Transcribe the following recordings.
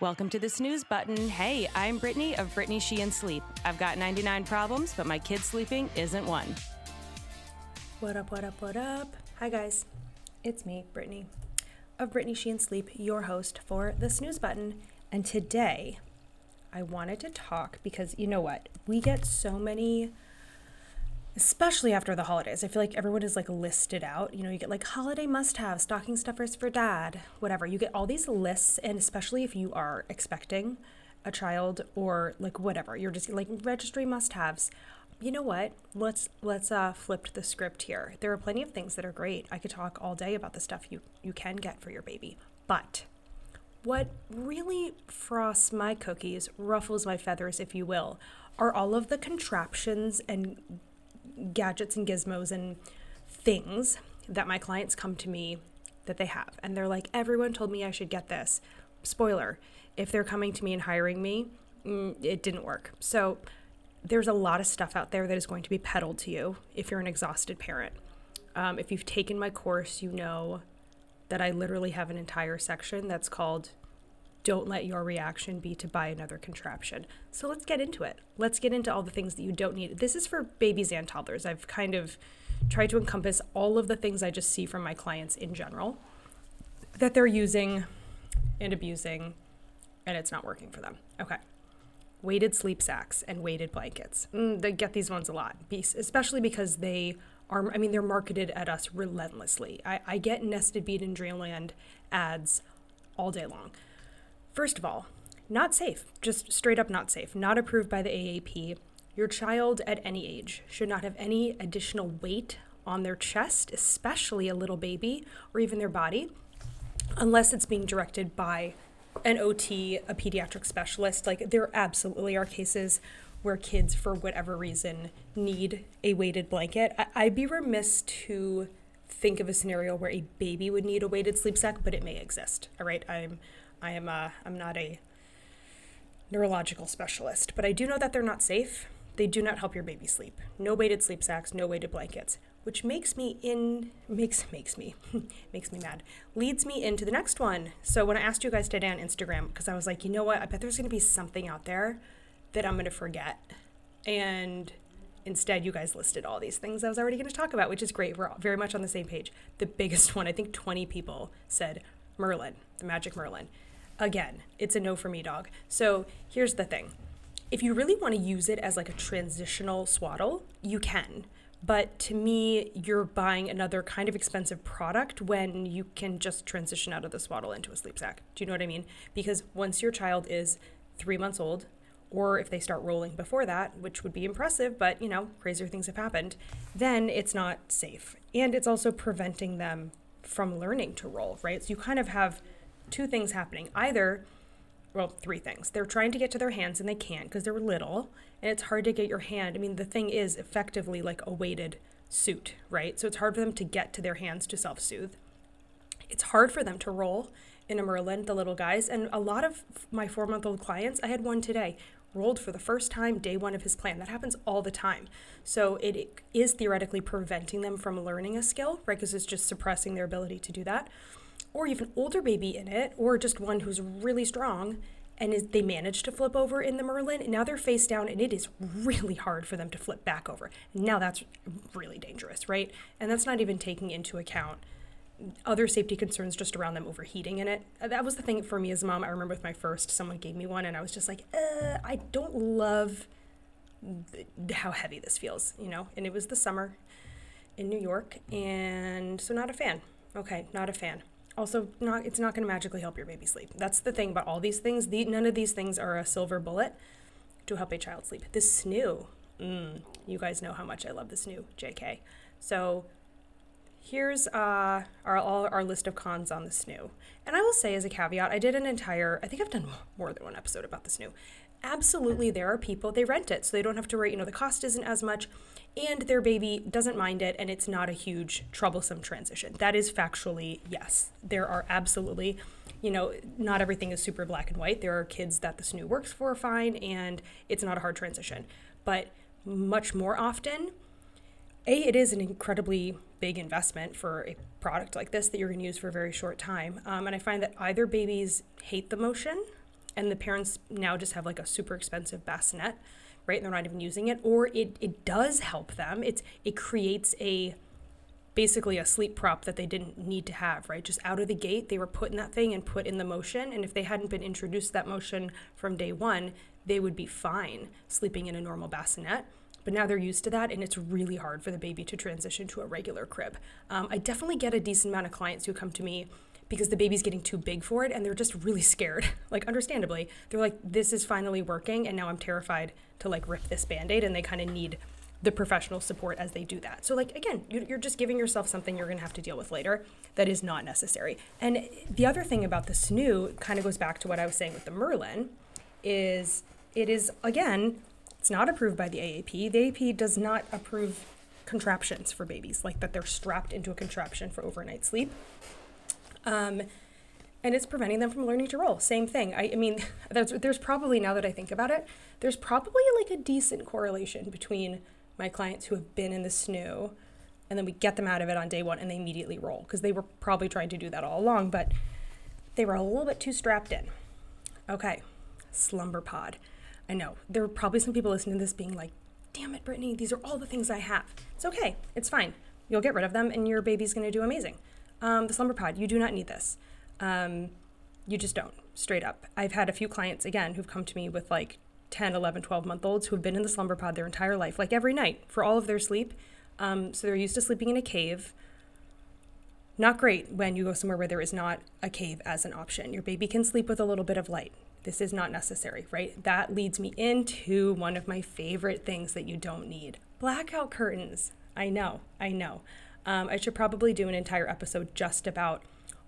Welcome to the Snooze Button. Hey, I'm Brittany of Brittany Sheehan Sleep. I've got 99 problems, but my kid sleeping isn't one. What up, what up, what up? Hi guys, it's me, Brittany, of Brittany Sheehan Sleep, your host for the Snooze Button. And today, I wanted to talk because you know what? We get so many, especially after the holidays. I feel like everyone is like listed out. You know, you get like holiday must-have, stocking stuffers for dad, whatever. You get all these lists, and especially if you are expecting a child or like whatever, you're just like registry must-haves. You know what? Let's flip the script here. There are plenty of things that are great. I could talk all day about the stuff you can get for your baby, but what really frosts my cookies, ruffles my feathers, if you will, are all of the contraptions and gadgets and gizmos and things that my clients come to me that they have. And they're like, everyone told me I should get this. Spoiler, if they're coming to me and hiring me, it didn't work. So there's a lot of stuff out there that is going to be peddled to you if you're an exhausted parent. If you've taken my course, you know that I literally have an entire section that's called Don't Let Your Reaction Be to Buy Another Contraption. So let's get into it. Let's get into all the things that you don't need. This is for babies and toddlers. I've kind of tried to encompass all of the things I just see from my clients in general that they're using and abusing, and it's not working for them. Okay. Weighted sleep sacks and weighted blankets. They get these ones a lot, especially because they are, I mean, they're marketed at us relentlessly. I get Nested Bean and Dreamland ads all day long. First of all, not safe, just straight up not safe, not approved by the AAP. Your child at any age should not have any additional weight on their chest, especially a little baby or even their body, unless it's being directed by an OT, a pediatric specialist. Like there absolutely are cases where kids, for whatever reason, need a weighted blanket. I'd be remiss to think of a scenario where a baby would need a weighted sleep sack, but it may exist. All right, I'm not a neurological specialist, but I do know that they're not safe. They do not help your baby sleep. No weighted sleep sacks, no weighted blankets, which makes me mad. Leads me into the next one. So when I asked you guys today on Instagram, because I was like, you know what, I bet there's gonna be something out there that I'm gonna forget. And instead you guys listed all these things I was already gonna talk about, which is great. We're very much on the same page. The biggest one, I think 20 people said Merlin, the magic Merlin. Again, it's a no for me, dog. So here's the thing. If you really wanna use it as like a transitional swaddle, you can. But to me, you're buying another kind of expensive product when you can just transition out of the swaddle into a sleep sack. Do you know what I mean? Because once your child is 3 months old, or if they start rolling before that, which would be impressive, but you know, crazier things have happened, then it's not safe. And it's also preventing them from learning to roll, right? So you kind of have two things happening. Either, well, three things. They're trying to get to their hands and they can't because they're little and it's hard to get your hand. I mean, the thing is effectively like a weighted suit, right? So it's hard for them to get to their hands to self-soothe. It's hard for them to roll in a Merlin, the little guys. And a lot of my 4-month-old clients, I had one today, rolled for the first time, day one of his plan. That happens all the time. So it is theoretically preventing them from learning a skill, right? Because it's just suppressing their ability to do that. Or even older baby in it, or just one who's really strong and they managed to flip over in the Merlin, and now they're face down and it is really hard for them to flip back over. Now that's really dangerous, right? And that's not even taking into account other safety concerns just around them overheating in it. That was the thing for me as a mom. I remember with my first, someone gave me one and I was just like, I don't love how heavy this feels, you know? And it was the summer in New York, and so not a fan. Okay, not a fan. Also, it's not going to magically help your baby sleep. That's the thing about all these things. None of these things are a silver bullet to help a child sleep. The Snoo. You guys know how much I love the Snoo, JK. So here's our list of cons on the Snoo. And I will say as a caveat, I think I've done more than one episode about the Snoo. Absolutely, there are people, they rent it, so they don't have to worry, you know, the cost isn't as much, and their baby doesn't mind it, and it's not a huge, troublesome transition. That is factually, yes, there are absolutely, you know, not everything is super black and white. There are kids that the Snoo works for fine, and it's not a hard transition. But much more often, it is an incredibly big investment for a product like this that you're going to use for a very short time. And I find that either babies hate the motion, and the parents now just have like a super expensive bassinet, right? And they're not even using it, or it does help them. It creates basically a sleep prop that they didn't need to have, right? Just out of the gate, they were put in that thing and put in the motion. And if they hadn't been introduced to that motion from day one, they would be fine sleeping in a normal bassinet. But now they're used to that, and it's really hard for the baby to transition to a regular crib. I definitely get a decent amount of clients who come to me because the baby's getting too big for it, and they're just really scared. Like, understandably, they're like, this is finally working, and now I'm terrified to like rip this Band-Aid, and they kind of need the professional support as they do that. So like, again, you're just giving yourself something you're gonna have to deal with later that is not necessary. And the other thing about the Snoo kind of goes back to what I was saying with the Merlin, is it is, again, it's not approved by the AAP. The AAP does not approve contraptions for babies, like that they're strapped into a contraption for overnight sleep. And it's preventing them from learning to roll. Same thing. I mean, there's probably, now that I think about it, there's probably like a decent correlation between my clients who have been in the Snoo, and then we get them out of it on day one and they immediately roll, because they were probably trying to do that all along, but they were a little bit too strapped in. Okay, Slumber Pod. I know, there were probably some people listening to this being like, damn it, Brittany, these are all the things I have. It's okay, it's fine. You'll get rid of them and your baby's gonna do amazing. The Slumber Pod, you do not need this. You just don't, straight up. I've had a few clients, again, who've come to me with like 10, 11, 12-month-olds who've been in the Slumber Pod their entire life, like every night for all of their sleep. So they're used to sleeping in a cave. Not great when you go somewhere where there is not a cave as an option. Your baby can sleep with a little bit of light. This is not necessary, right? That leads me into one of my favorite things that you don't need. Blackout curtains. I know. I should probably do an entire episode just about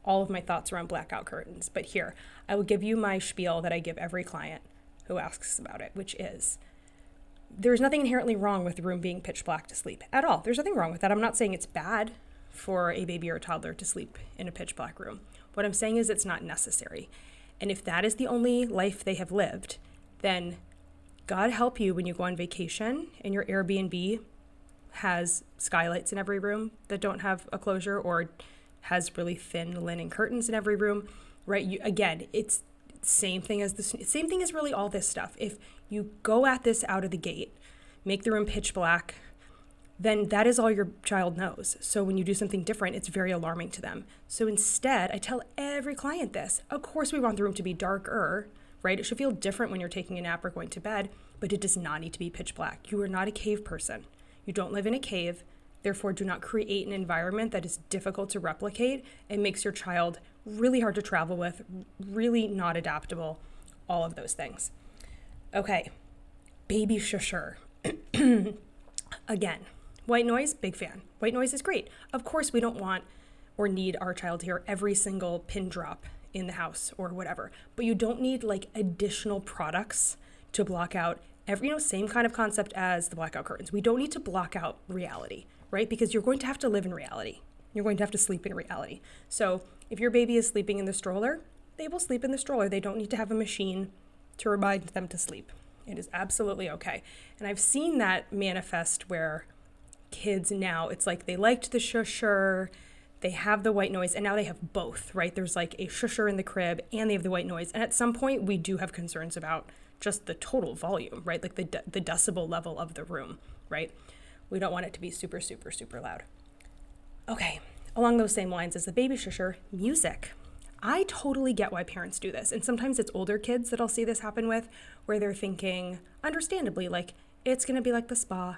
all of my thoughts around blackout curtains. But here, I will give you my spiel that I give every client who asks about it, which is, there's nothing inherently wrong with the room being pitch black to sleep at all. There's nothing wrong with that. I'm not saying it's bad for a baby or a toddler to sleep in a pitch black room. What I'm saying is it's not necessary. And if that is the only life they have lived, then God help you when you go on vacation and your Airbnb has skylights in every room that don't have a closure, or has really thin linen curtains in every room, right? Again, it's same thing as this, same thing as really all this stuff. If you go at this out of the gate, make the room pitch black, then that is all your child knows. So when you do something different, it's very alarming to them. So instead, I tell every client this. Of course, we want the room to be darker, right? It should feel different when you're taking a nap or going to bed, but it does not need to be pitch black. You are not a cave person. You don't live in a cave. Therefore, do not create an environment that is difficult to replicate and makes your child really hard to travel with, really not adaptable, all of those things. Okay, Baby Shusher. Again, white noise, big fan. White noise is great. Of course, we don't want or need our child to hear every single pin drop in the house or whatever, but you don't need like additional products to block out every, same kind of concept as the blackout curtains. We don't need to block out reality, right? Because you're going to have to live in reality. You're going to have to sleep in reality. So if your baby is sleeping in the stroller, they will sleep in the stroller. They don't need to have a machine to remind them to sleep. It is absolutely okay. And I've seen that manifest where kids now, it's like they liked the Shusher, they have the white noise, and now they have both, right? There's like a Shusher in the crib and they have the white noise. And at some point, we do have concerns about just the total volume, right? Like the decibel level of the room, right? We don't want it to be super, super, super loud. Okay, along those same lines as the Baby Shusher, music. I totally get why parents do this. And sometimes it's older kids that I'll see this happen with, where they're thinking, understandably, like, it's gonna be like the spa.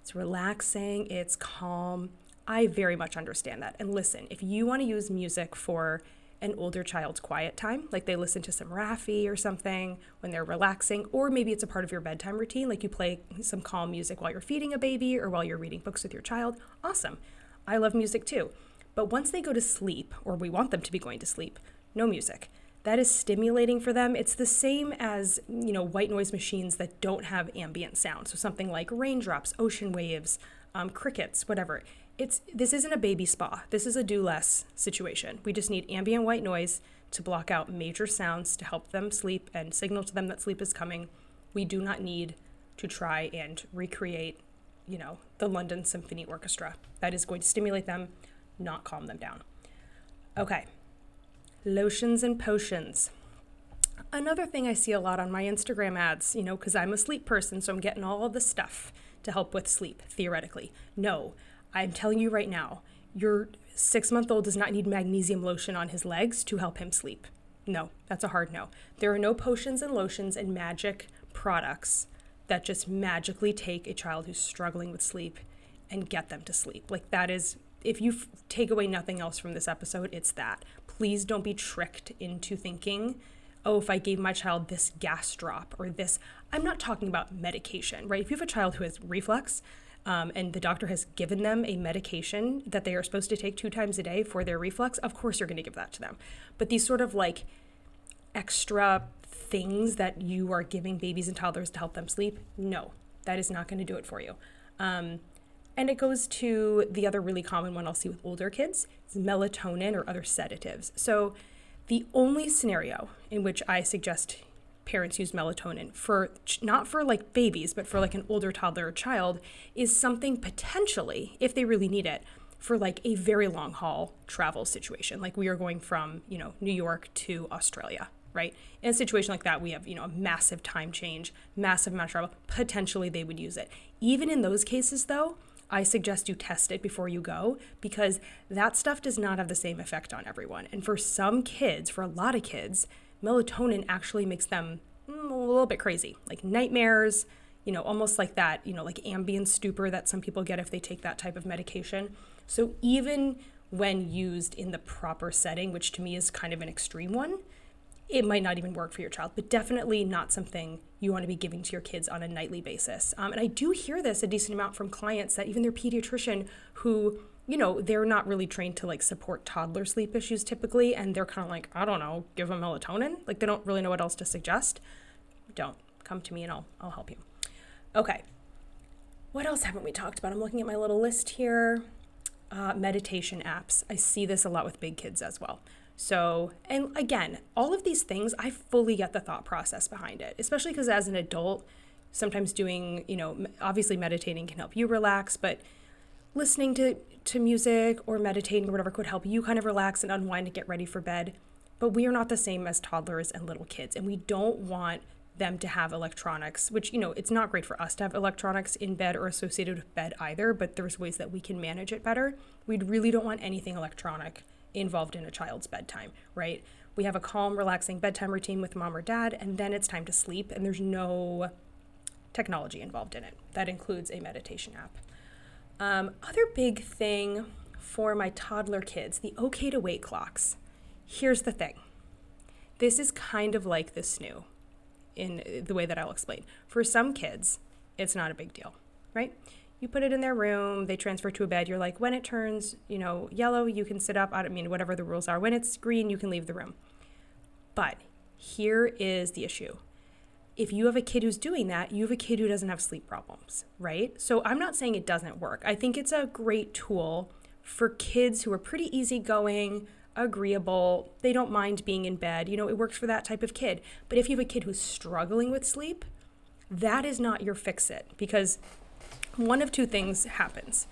It's relaxing, it's calm. I very much understand that. And listen, if you wanna use music for an older child's quiet time, like they listen to some Raffi or something when they're relaxing, or maybe it's a part of your bedtime routine, like you play some calm music while you're feeding a baby or while you're reading books with your child, awesome. I love music too. But once they go to sleep, or we want them to be going to sleep, no music. That is stimulating for them. It's the same as, white noise machines that don't have ambient sound. So something like raindrops, ocean waves, crickets, whatever. This isn't a baby spa. This is a do less situation. We just need ambient white noise to block out major sounds to help them sleep and signal to them that sleep is coming. We do not need to try and recreate, the London Symphony Orchestra. That is going to stimulate them, not calm them down. Okay, lotions and potions. Another thing I see a lot on my Instagram ads, you know, because I'm a sleep person, so I'm getting all of this stuff to help with sleep, theoretically. No, I'm telling you right now, your 6-month-old does not need magnesium lotion on his legs to help him sleep. No, that's a hard no. There are no potions and lotions and magic products that just magically take a child who's struggling with sleep and get them to sleep. Like, that is, if you take away nothing else from this episode, it's that. Please don't be tricked into thinking, oh, if I gave my child this gas drop or this, I'm not talking about medication, right? If you have a child who has reflux, and the doctor has given them a medication that they are supposed to take 2 times a day for their reflux, of course you're going to give that to them. But these sort of like extra things that you are giving babies and toddlers to help them sleep, no, that is not going to do it for you. And it goes to the other really common one I'll see with older kids, is melatonin or other sedatives. So the only scenario in which I suggest parents use melatonin for, not for like babies, but for like an older toddler or child, is something potentially, if they really need it, for like a very long haul travel situation. Like we are going from, you know, New York to Australia, right? In a situation like that, we have, you know, a massive time change, massive amount of travel. Potentially they would use it. Even in those cases though, I suggest you test it before you go, because that stuff does not have the same effect on everyone. And for some kids, for a lot of kids, melatonin actually makes them a little bit crazy, like nightmares, you know, almost like that, you know, like ambient stupor that some people get if they take that type of medication. So even when used in the proper setting, which to me is kind of an extreme one, it might not even work for your child, but definitely not something you want to be giving to your kids on a nightly basis. And I do hear this a decent amount from clients, that even their pediatrician, who, you know, they're not really trained to like support toddler sleep issues typically, and they're kind of like, I don't know, give them melatonin. Like they don't really know what else to suggest. Don't come to me and I'll help you. Okay. What else haven't we talked about? I'm looking at my little list here. Meditation apps. I see this a lot with big kids as well. So, and again, all of these things, I fully get the thought process behind it, especially because as an adult, sometimes doing, you know, obviously meditating can help you relax, but listening to music or meditating or whatever could help you kind of relax and unwind and get ready for bed. But we are not the same as toddlers and little kids, and we don't want them to have electronics, which, you know, it's not great for us to have electronics in bed or associated with bed either, but there's ways that we can manage it better. We really don't want anything electronic involved in a child's bedtime, right? We have a calm, relaxing bedtime routine with mom or dad, and then it's time to sleep, and there's no technology involved in it. That includes a meditation app. Other big thing for my toddler kids, the OK to wake clocks. Here's the thing. This is kind of like the Snoo in the way that I'll explain. For some kids, it's not a big deal, right? You put it in their room, they transfer to a bed, you're like, when it turns, you know, yellow, you can sit up, I mean, whatever the rules are. When it's green, you can leave the room. But here is the issue. If you have a kid who's doing that, you have a kid who doesn't have sleep problems, right? So I'm not saying it doesn't work. I think it's a great tool for kids who are pretty easygoing, agreeable, they don't mind being in bed. You know, it works for that type of kid. But if you have a kid who's struggling with sleep, that is not your fix-it, because one of two things happens.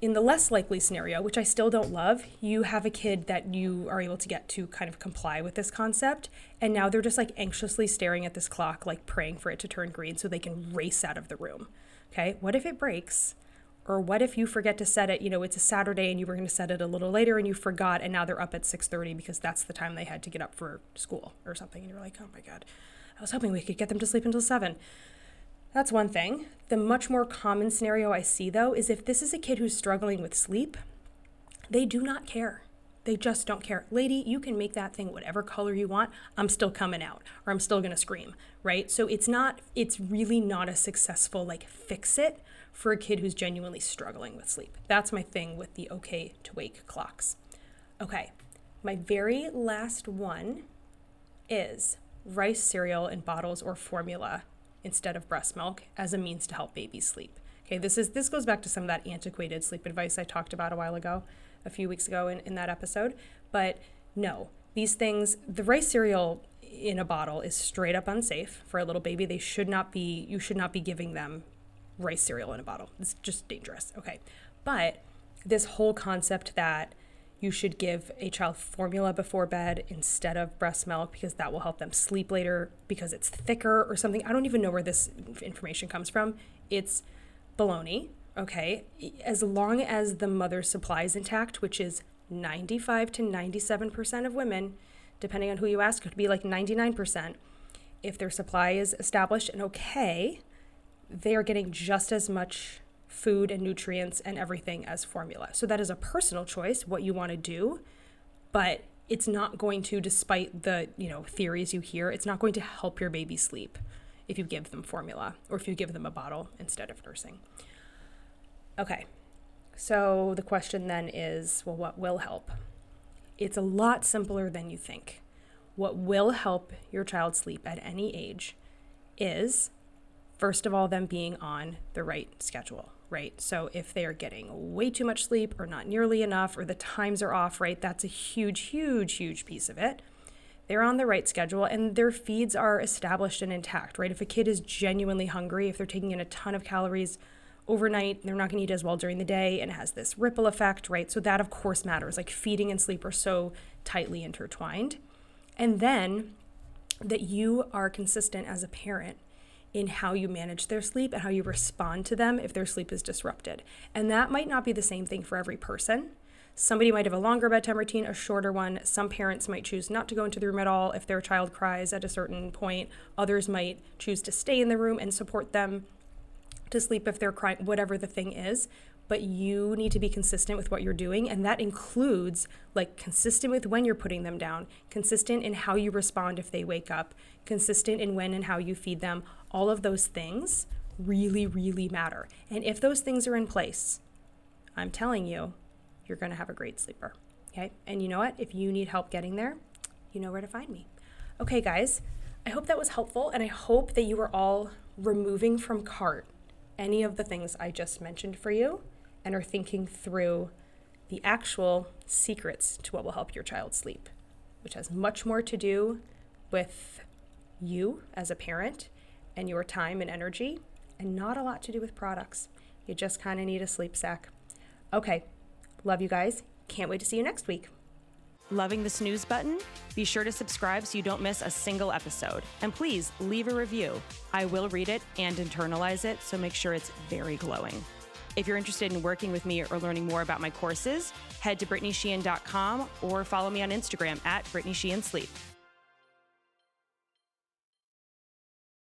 In the less likely scenario, which I still don't love, you have a kid that you are able to get to kind of comply with this concept, and now they're just like anxiously staring at this clock, like praying for it to turn green so they can race out of the room. Okay, what if it breaks? Or what if you forget to set it, you know, it's a Saturday and you were going to set it a little later and you forgot, and now they're up at 6:30 because that's the time they had to get up for school or something, and you're like, oh my God, I was hoping we could get them to sleep until 7. That's one thing. The much more common scenario I see, though, is if this is a kid who's struggling with sleep, they do not care. They just don't care. Lady, you can make that thing whatever color you want. I'm still coming out, or I'm still going to scream, right? So it's really not a successful, like, fix it for a kid who's genuinely struggling with sleep. That's my thing with the OK to wake clocks. Okay, my very last one is rice cereal in bottles or formula instead of breast milk as a means to help babies sleep. Okay, this goes back to some of that antiquated sleep advice I talked about a few weeks ago in that episode. But no, these things, the rice cereal in a bottle is straight up unsafe for a little baby. You should not be giving them rice cereal in a bottle. It's just dangerous, okay? But this whole concept that you should give a child formula before bed instead of breast milk, because that will help them sleep later because it's thicker or something. I don't even know where this information comes from. It's baloney, okay? As long as the mother's supply is intact, which is 95 to 97% of women, depending on who you ask, it could be like 99%. If their supply is established and okay, they are getting just as much food and nutrients and everything as formula. So that is a personal choice, what you want to do, but it's not going to, despite the, you know, theories you hear, it's not going to help your baby sleep if you give them formula or if you give them a bottle instead of nursing. Okay, so the question then is, well, what will help? It's a lot simpler than you think. What will help your child sleep at any age is, first of all, them being on the right schedule, right? So if they are getting way too much sleep or not nearly enough, or the times are off, right? That's a huge, huge, huge piece of it. They're on the right schedule and their feeds are established and intact, right? If a kid is genuinely hungry, if they're taking in a ton of calories overnight, they're not going to eat as well during the day, and it has this ripple effect, right? So that of course matters. Like, feeding and sleep are so tightly intertwined. And then that you are consistent as a parent in how you manage their sleep and how you respond to them if their sleep is disrupted. And that might not be the same thing for every person. Somebody might have a longer bedtime routine, a shorter one. Some parents might choose not to go into the room at all if their child cries at a certain point. Others might choose to stay in the room and support them to sleep if they're crying, whatever the thing is. But you need to be consistent with what you're doing. And that includes, like, consistent with when you're putting them down, consistent in how you respond if they wake up, consistent in when and how you feed them. All of those things really, really matter. And if those things are in place, I'm telling you, you're going to have a great sleeper. Okay. And you know what? If you need help getting there, you know where to find me. Okay, guys, I hope that was helpful. And I hope that you are all removing from cart any of the things I just mentioned for you and are thinking through the actual secrets to what will help your child sleep, which has much more to do with you as a parent and your time and energy, and not a lot to do with products. You just kind of need a sleep sack. Okay, love you guys. Can't wait to see you next week. Loving the Snooze Button? Be sure to subscribe so you don't miss a single episode. And please leave a review. I will read it and internalize it, so make sure it's very glowing. If you're interested in working with me or learning more about my courses, head to BrittanySheehan.com or follow me on Instagram at BrittanySheehanSleep.